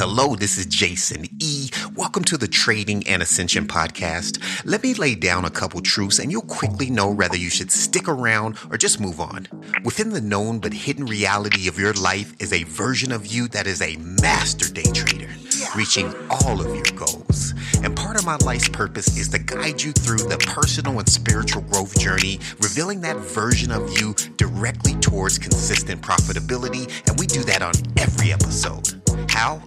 Hello, this is Jason E. Welcome to the Trading and Ascension Podcast. Let me lay down a couple truths and you'll quickly know whether you should stick around or just move on. Within the known but hidden reality of your life is a version of you that is a master day trader, reaching all of your goals. And part of my life's purpose is to guide you through the personal and spiritual growth journey, revealing that version of you directly towards consistent profitability. And we do that on every episode. How?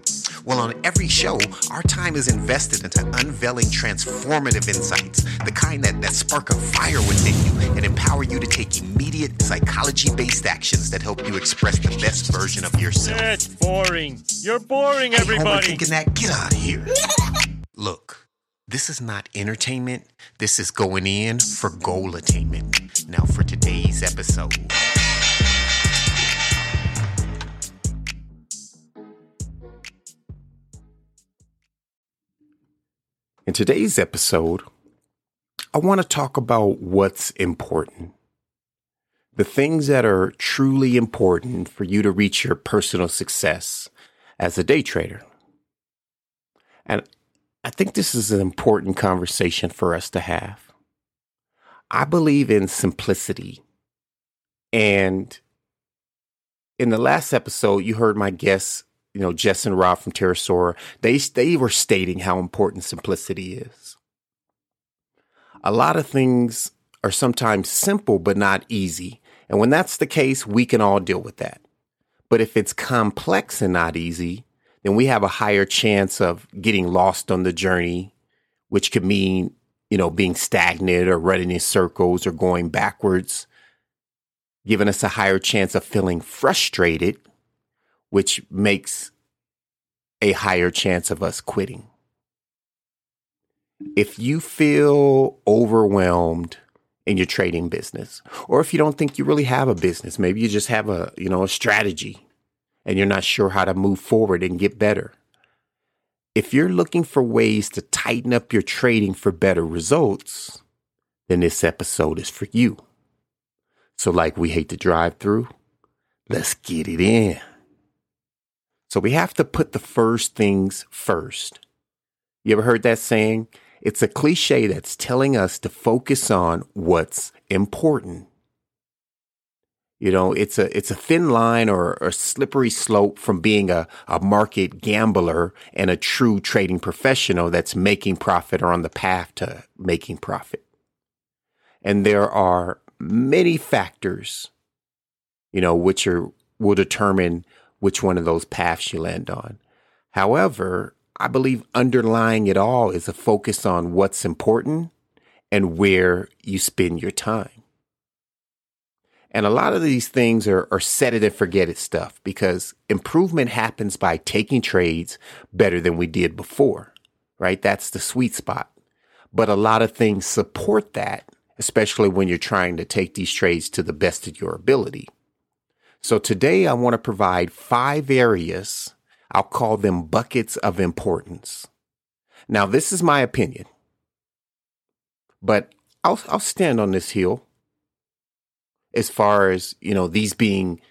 Well, on every show, our time is invested into unveiling transformative insights, the kind that spark a fire within you and empower you to take immediate psychology-based actions that help you express the best version of yourself. That's boring. You're boring, everybody. Hey, thinking that? Get out of here. Look, this is not entertainment. This is going in for goal attainment. Now for today's episode. In today's episode, I want to talk about what's important. The things that are truly important for you to reach your personal success as a day trader. And I think this is an important conversation for us to have. I believe in simplicity. And in the last episode, you heard my guest, Jess and Rob from Terrasora, they were stating how important simplicity is. A lot of things are sometimes simple, but not easy. And when that's the case, we can all deal with that. But if it's complex and not easy, then we have a higher chance of getting lost on the journey, which could mean, being stagnant or running in circles or going backwards, giving us a higher chance of feeling frustrated, which makes a higher chance of us quitting. If you feel overwhelmed in your trading business, or if you don't think you really have a business, maybe you just have a strategy and you're not sure how to move forward and get better. If you're looking for ways to tighten up your trading for better results, then this episode is for you. So like we hate to drive through, let's get it in. So we have to put the first things first. You ever heard that saying? It's a cliche that's telling us to focus on what's important. It's a thin line or a slippery slope from being a market gambler and a true trading professional that's making profit or on the path to making profit. And there are many factors, which will determine which one of those paths you land on. However, I believe underlying it all is a focus on what's important and where you spend your time. And a lot of these things are set it and forget it stuff, because improvement happens by taking trades better than we did before, right? That's the sweet spot. But a lot of things support that, especially when you're trying to take these trades to the best of your ability. So today I want to provide 5 areas. I'll call them buckets of importance. Now, this is my opinion, but I'll stand on this hill as far as, these being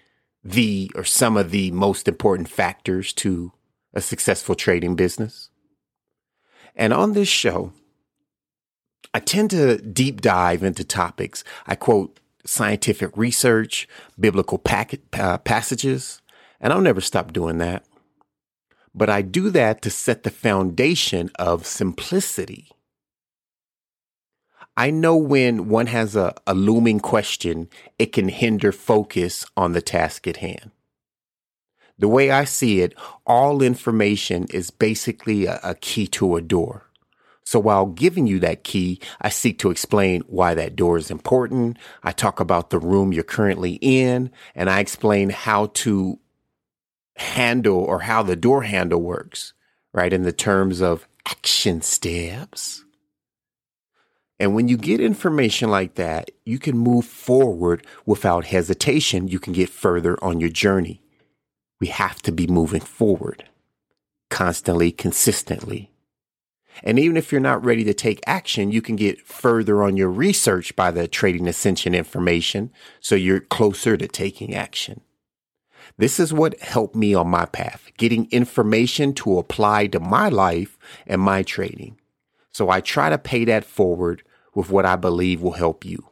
the or some of the most important factors to a successful trading business. And on this show, I tend to deep dive into topics. I quote scientific research, biblical passages, and I'll never stop doing that. But I do that to set the foundation of simplicity. I know when one has a looming question, it can hinder focus on the task at hand. The way I see it, all information is basically a key to a door. So while giving you that key, I seek to explain why that door is important. I talk about the room you're currently in, and I explain how to handle or how the door handle works, right? In the terms of action steps. And when you get information like that, you can move forward without hesitation. You can get further on your journey. We have to be moving forward constantly, consistently. And even if you're not ready to take action, you can get further on your research by the Trading Ascension information, so you're closer to taking action. This is what helped me on my path, getting information to apply to my life and my trading. So I try to pay that forward with what I believe will help you.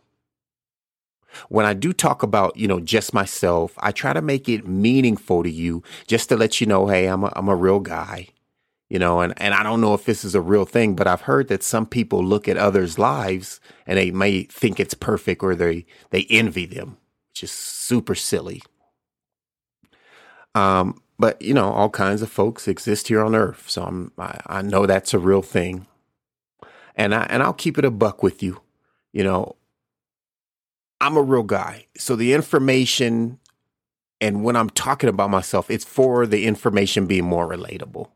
When I do talk about, just myself, I try to make it meaningful to you just to let you know, hey, I'm a real guy, and I don't know if this is a real thing, but I've heard that some people look at others' lives and they may think it's perfect or they envy them, which is super silly. But, all kinds of folks exist here on earth. So I know that's a real thing. And I'll keep it a buck with you. I'm a real guy. So the information, and when I'm talking about myself, it's for the information being more relatable.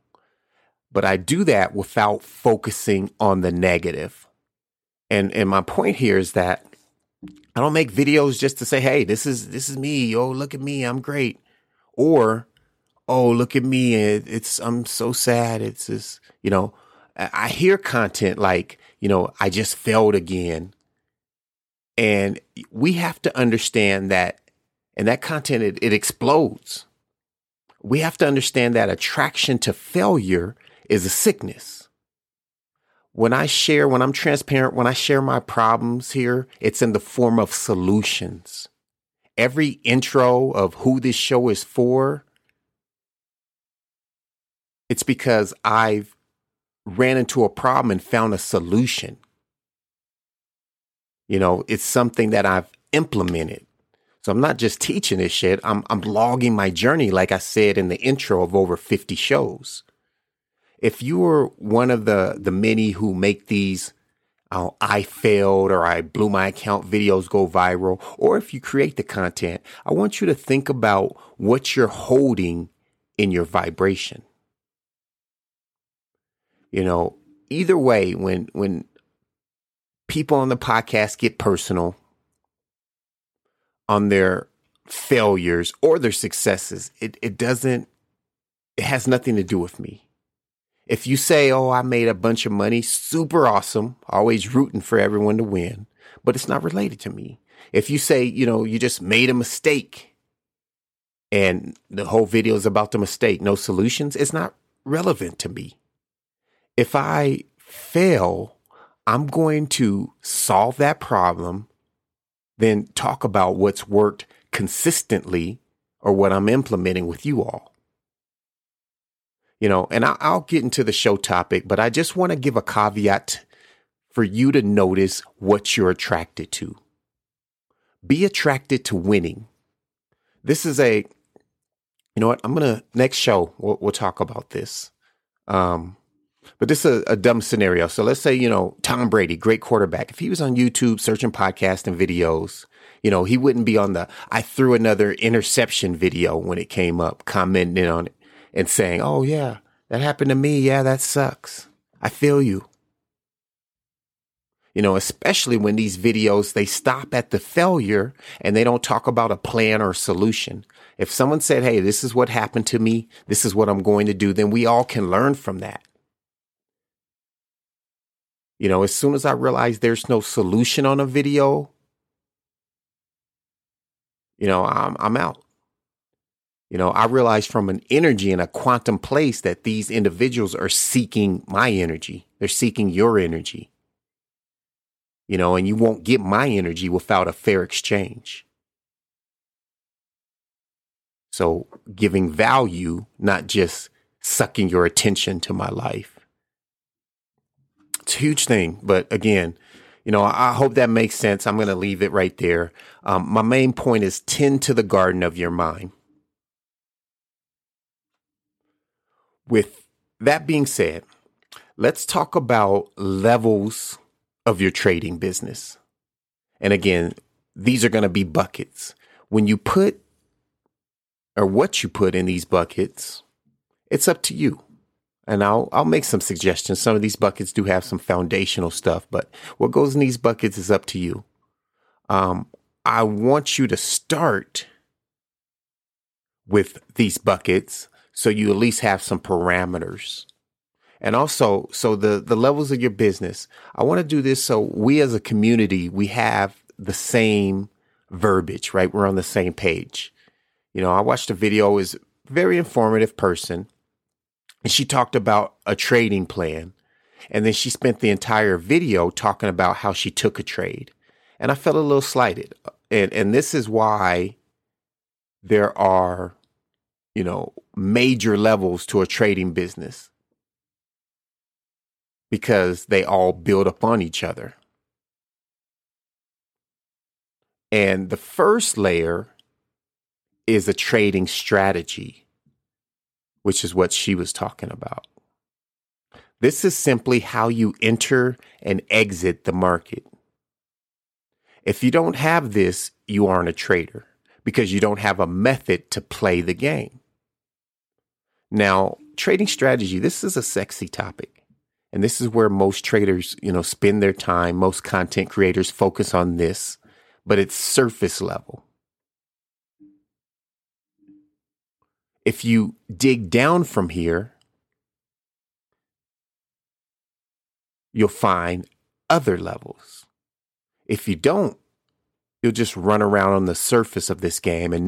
But I do that without focusing on the negative. And my point here is that I don't make videos just to say, hey, this is me. Oh, look at me. I'm great. Or, oh, look at me. I'm so sad. It's just, I hear content like, I just failed again. And we have to understand that, and that content, it explodes. We have to understand that attraction to failure is a sickness. When I'm transparent, when I share my problems here, it's in the form of solutions. Every intro of who this show is for, it's because I've ran into a problem and found a solution. It's something that I've implemented. So I'm not just teaching this shit. I'm logging my journey, like I said in the intro, of over 50 shows. If you are one of the many who make these I failed or I blew my account videos go viral, or if you create the content, I want you to think about what you're holding in your vibration. Either way, when people on the podcast get personal on their failures or their successes, it has nothing to do with me. If you say, oh, I made a bunch of money, super awesome, always rooting for everyone to win, but it's not related to me. If you say, you just made a mistake and the whole video is about the mistake, no solutions, it's not relevant to me. If I fail, I'm going to solve that problem, then talk about what's worked consistently or what I'm implementing with you all. And I'll get into the show topic, but I just want to give a caveat for you to notice what you're attracted to. Be attracted to winning. This is a, next show, we'll talk about this. But this is a dumb scenario. So let's say, Tom Brady, great quarterback. If he was on YouTube searching podcasts and videos, he wouldn't be on the I threw another interception video when it came up, commenting on it and saying, oh, yeah, that happened to me. Yeah, that sucks. I feel you. Especially when these videos, they stop at the failure and they don't talk about a plan or a solution. If someone said, hey, this is what happened to me, this is what I'm going to do, then we all can learn from that. As soon as I realize there's no solution on a video, I'm out. I realize from an energy and a quantum place that these individuals are seeking my energy. They're seeking your energy. And you won't get my energy without a fair exchange. So giving value, not just sucking your attention to my life. It's a huge thing. But again, I hope that makes sense. I'm going to leave it right there. My main point is tend to the garden of your mind. With that being said, let's talk about levels of your trading business. And again, these are going to be buckets. When you put or what you put in these buckets, it's up to you. And I'll make some suggestions. Some of these buckets do have some foundational stuff, but what goes in these buckets is up to you. I want you to start with these buckets so you at least have some parameters. And also, so the levels of your business, I want to do this so we as a community, we have the same verbiage, right? We're on the same page. You know, I watched a video, it was a very informative person, and she talked about a trading plan. And then she spent the entire video talking about how she took a trade. And I felt a little slighted. And this is why there are, you know, major levels to a trading business, because they all build upon each other. And the first layer is a trading strategy, which is what she was talking about. This is simply how you enter and exit the market. If you don't have this, you aren't a trader, because you don't have a method to play the game. Now, trading strategy, this is a sexy topic. And this is where most traders, you know, spend their time. Most content creators focus on this, but it's surface level. If you dig down from here, you'll find other levels. If you don't, you'll just run around on the surface of this game and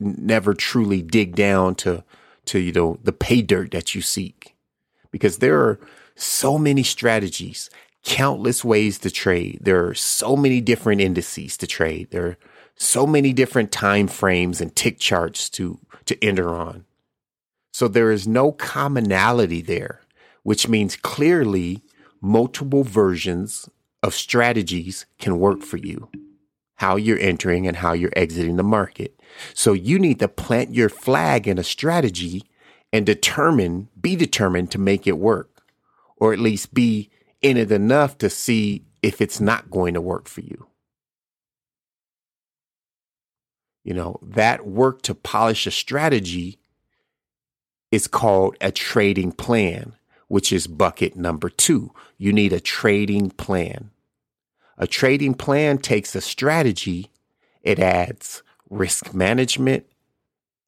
never truly dig down to you know, the pay dirt that you seek. Because there are so many strategies, countless ways to trade. There are so many different indices to trade. There are so many different time frames and tick charts to enter on. So there is no commonality there, which means clearly multiple versions of strategies can work for you, how you're entering and how you're exiting the market. So you need to plant your flag in a strategy and be determined to make it work, or at least be in it enough to see if it's not going to work for you. You know, that work to polish a strategy is called a trading plan, which is bucket number 2. You need a trading plan. A trading plan takes a strategy. It adds risk management,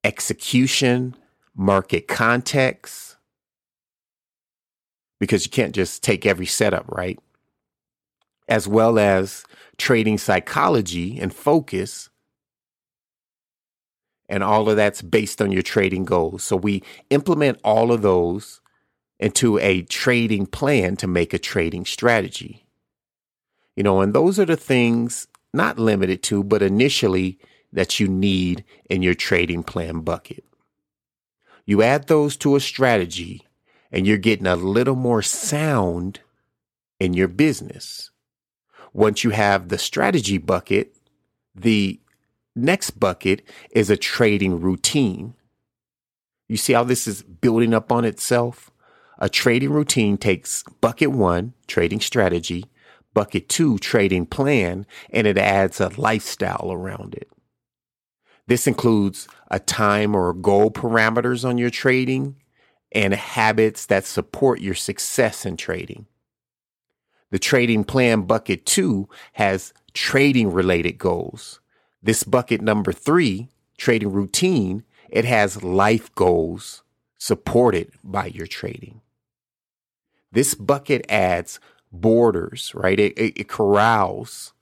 execution, market context, because you can't just take every setup, right? As well as trading psychology and focus. And all of that's based on your trading goals. So we implement all of those into a trading plan to make a trading strategy. You know, and those are the things, not limited to, but initially that you need in your trading plan bucket. You add those to a strategy and you're getting a little more sound in your business. Once you have the strategy bucket, the next bucket is a trading routine. You see how this is building up on itself? A trading routine takes bucket 1, trading strategy, bucket 2, trading plan, and it adds a lifestyle around it. This includes a time or goal parameters on your trading and habits that support your success in trading. The trading plan bucket 2 has trading related goals. This bucket number 3, trading routine, it has life goals supported by your trading. This bucket adds borders, right? It corrals.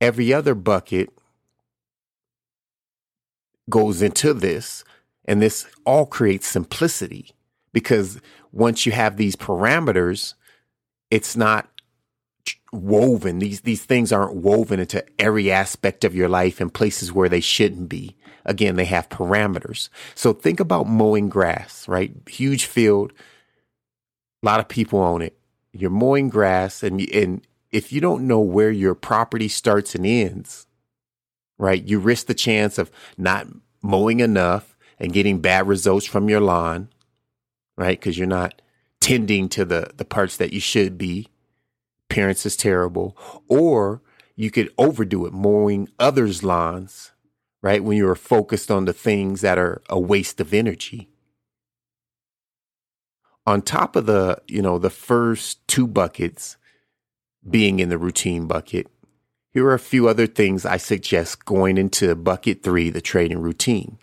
Every other bucket goes into this, and this all creates simplicity, because once you have these parameters, it's not woven. These things aren't woven into every aspect of your life and places where they shouldn't be. Again, they have parameters. So think about mowing grass, right? Huge field. A lot of people own it. You're mowing grass, and if you don't know where your property starts and ends, right, you risk the chance of not mowing enough and getting bad results from your lawn, right? Because you're not tending to the parts that you should be. Appearance is terrible. Or you could overdo it, mowing others' lawns, right? When you are focused on the things that are a waste of energy. On top of the first 2 buckets being in the routine bucket, here are a few other things I suggest going into bucket 3, the trading routine,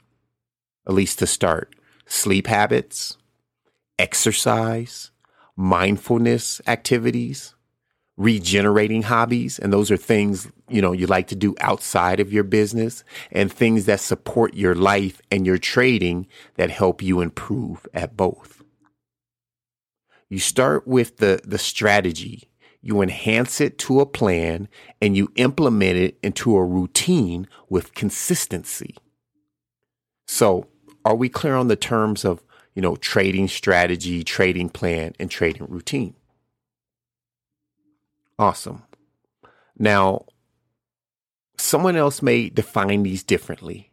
at least to start. Sleep habits, exercise, mindfulness activities, regenerating hobbies. And those are things, you know, you like to do outside of your business and things that support your life and your trading that help you improve at both. You start with the strategy, you enhance it to a plan, and you implement it into a routine with consistency. So are we clear on the terms of, you know, trading strategy, trading plan, and trading routine? Awesome. Now, someone else may define these differently,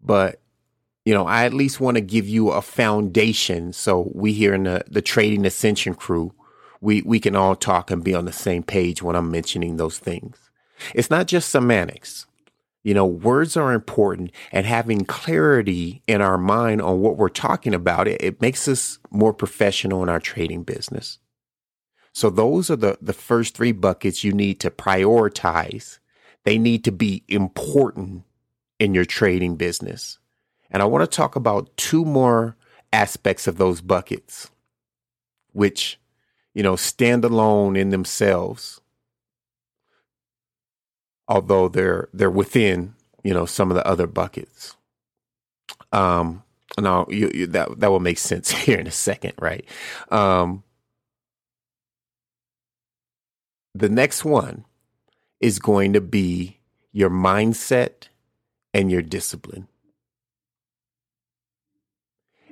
but, you know, I at least want to give you a foundation. So we here in the Trading Ascension crew, we can all talk and be on the same page when I'm mentioning those things. It's not just semantics. You know, words are important, and having clarity in our mind on what we're talking about, it makes us more professional in our trading business. So those are the first three buckets you need to prioritize. They need to be important in your trading business. And I want to talk about two more aspects of those buckets, which, you know, stand alone in themselves, although they're within, you know, some of the other buckets. Now that will make sense here in a second, right? The next one is going to be your mindset and your discipline.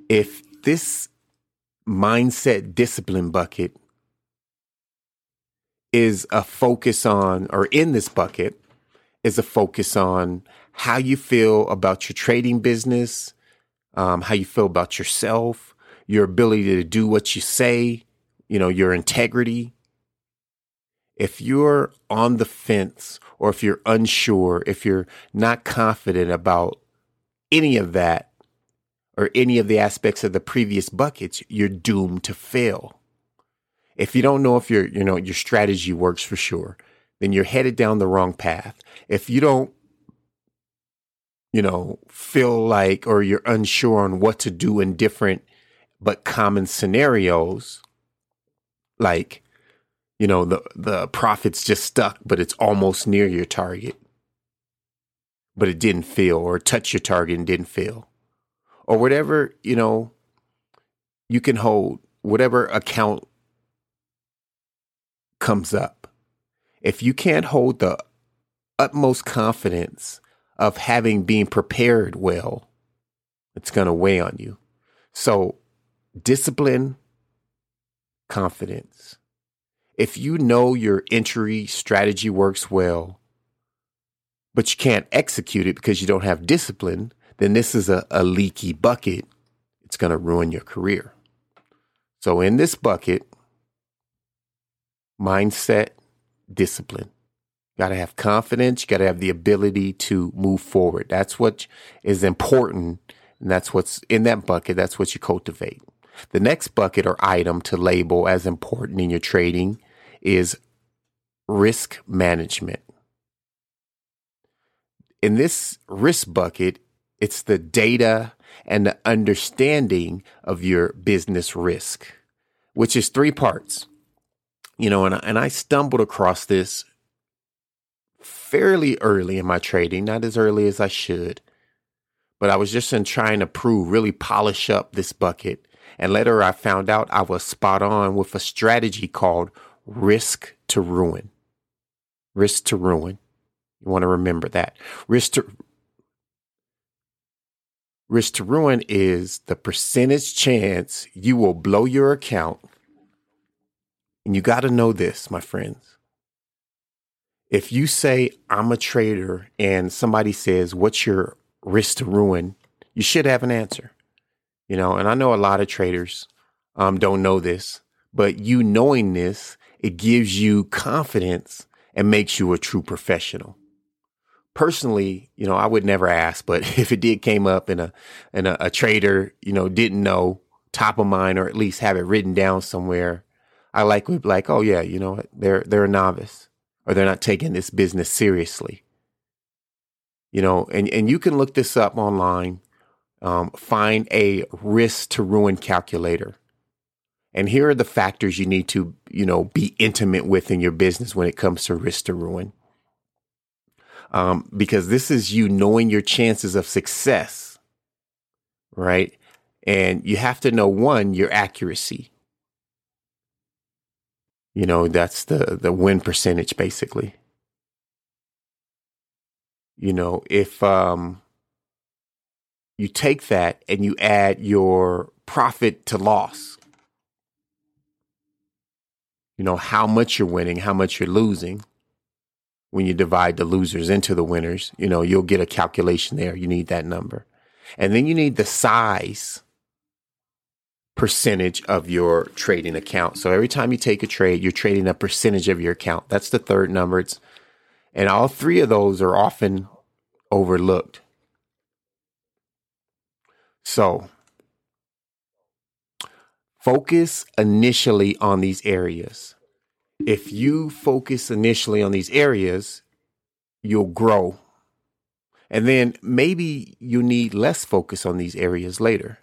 If this mindset discipline bucket is a focus on, or in this bucket is a focus on how you feel about your trading business, how you feel about yourself, your ability to do what you say, you know, your integrity. If you're on the fence, or if you're unsure, if you're not confident about any of that or any of the aspects of the previous buckets, you're doomed to fail. If you don't know if your, you know, your strategy works for sure, then you're headed down the wrong path. If you don't, you know, feel like, or you're unsure on what to do in different but common scenarios, like, you know, the profit's just stuck, but it's almost near your target, but it didn't fill, or touch your target and didn't fill, or whatever, you know, you can hold whatever account comes up. If you can't hold the utmost confidence of having been prepared well, it's going to weigh on you. So discipline, confidence. If you know your entry strategy works well, but you can't execute it because you don't have discipline, then this is a leaky bucket. It's going to ruin your career. So in this bucket, mindset, discipline. You got to have confidence. You got to have the ability to move forward. That's what is important. And that's what's in that bucket. That's what you cultivate. The next bucket or item to label as important in your trading is risk management. In this risk bucket, it's the data and the understanding of your business risk, which is three parts. You know, and I stumbled across this fairly early in my trading, not as early as I should, but I was just in trying to really polish up this bucket. And later I found out I was spot on with a strategy called risk to ruin. Risk to ruin. You want to remember that. Risk to ruin is the percentage chance you will blow your account. And you got to know this, my friends. If you say, I'm a trader, and somebody says, what's your risk to ruin? You should have an answer, you know, and I know a lot of traders don't know this, but you knowing this, it gives you confidence and makes you a true professional. Personally, you know, I would never ask, but if it did came up and a trader, you know, didn't know, top of mind, or at least have it written down somewhere, I like, oh yeah, you know, they're a novice, or they're not taking this business seriously. You know, and you can look this up online, find a risk to ruin calculator And here are the factors you need to, be intimate with in your business when it comes to risk to ruin. Because this is you knowing your chances of success, right? And you have to know, one, your accuracy. That's the win percentage, basically. If you take that and you add your profit to loss, how much you're winning, how much you're losing. When you divide the losers into the winners, you'll get a calculation there. You need that number. And then you need the size percentage of your trading account. So every time you take a trade, you're trading a percentage of your account. That's the third number. And all three of those are often overlooked. So focus initially on these areas. If you focus initially on these areas, you'll grow. And then maybe you need less focus on these areas later,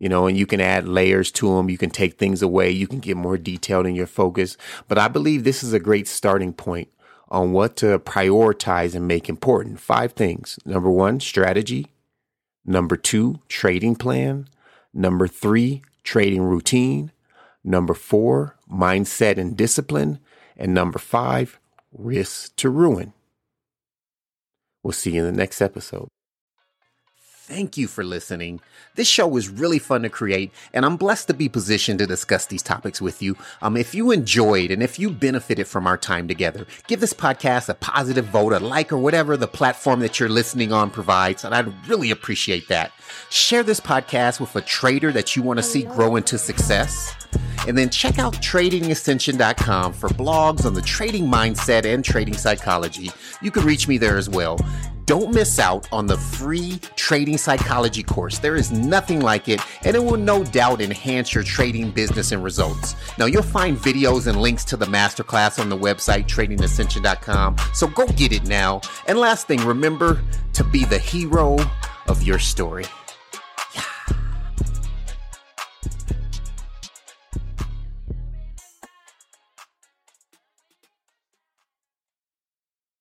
and you can add layers to them. You can take things away. You can get more detailed in your focus. But I believe this is a great starting point on what to prioritize and make important. 5 things. Number 1, strategy. Number 2, trading plan. Number 3, trading routine. Number 4, mindset and discipline. And number 5, risk to ruin. We'll see you in the next episode. Thank you for listening. This show was really fun to create, and I'm blessed to be positioned to discuss these topics with you. If you enjoyed and if you benefited from our time together, give this podcast a positive vote, a like, or whatever the platform that you're listening on provides, and I'd really appreciate that. Share this podcast with a trader that you want to see grow into success. And then check out TradingAscension.com for blogs on the trading mindset and trading psychology. You can reach me there as well. Don't miss out on the free trading psychology course. There is nothing like it, and it will no doubt enhance your trading business and results. Now, you'll find videos and links to the masterclass on the website, TradingAscension.com. So go get it now. And last thing, remember to be the hero of your story.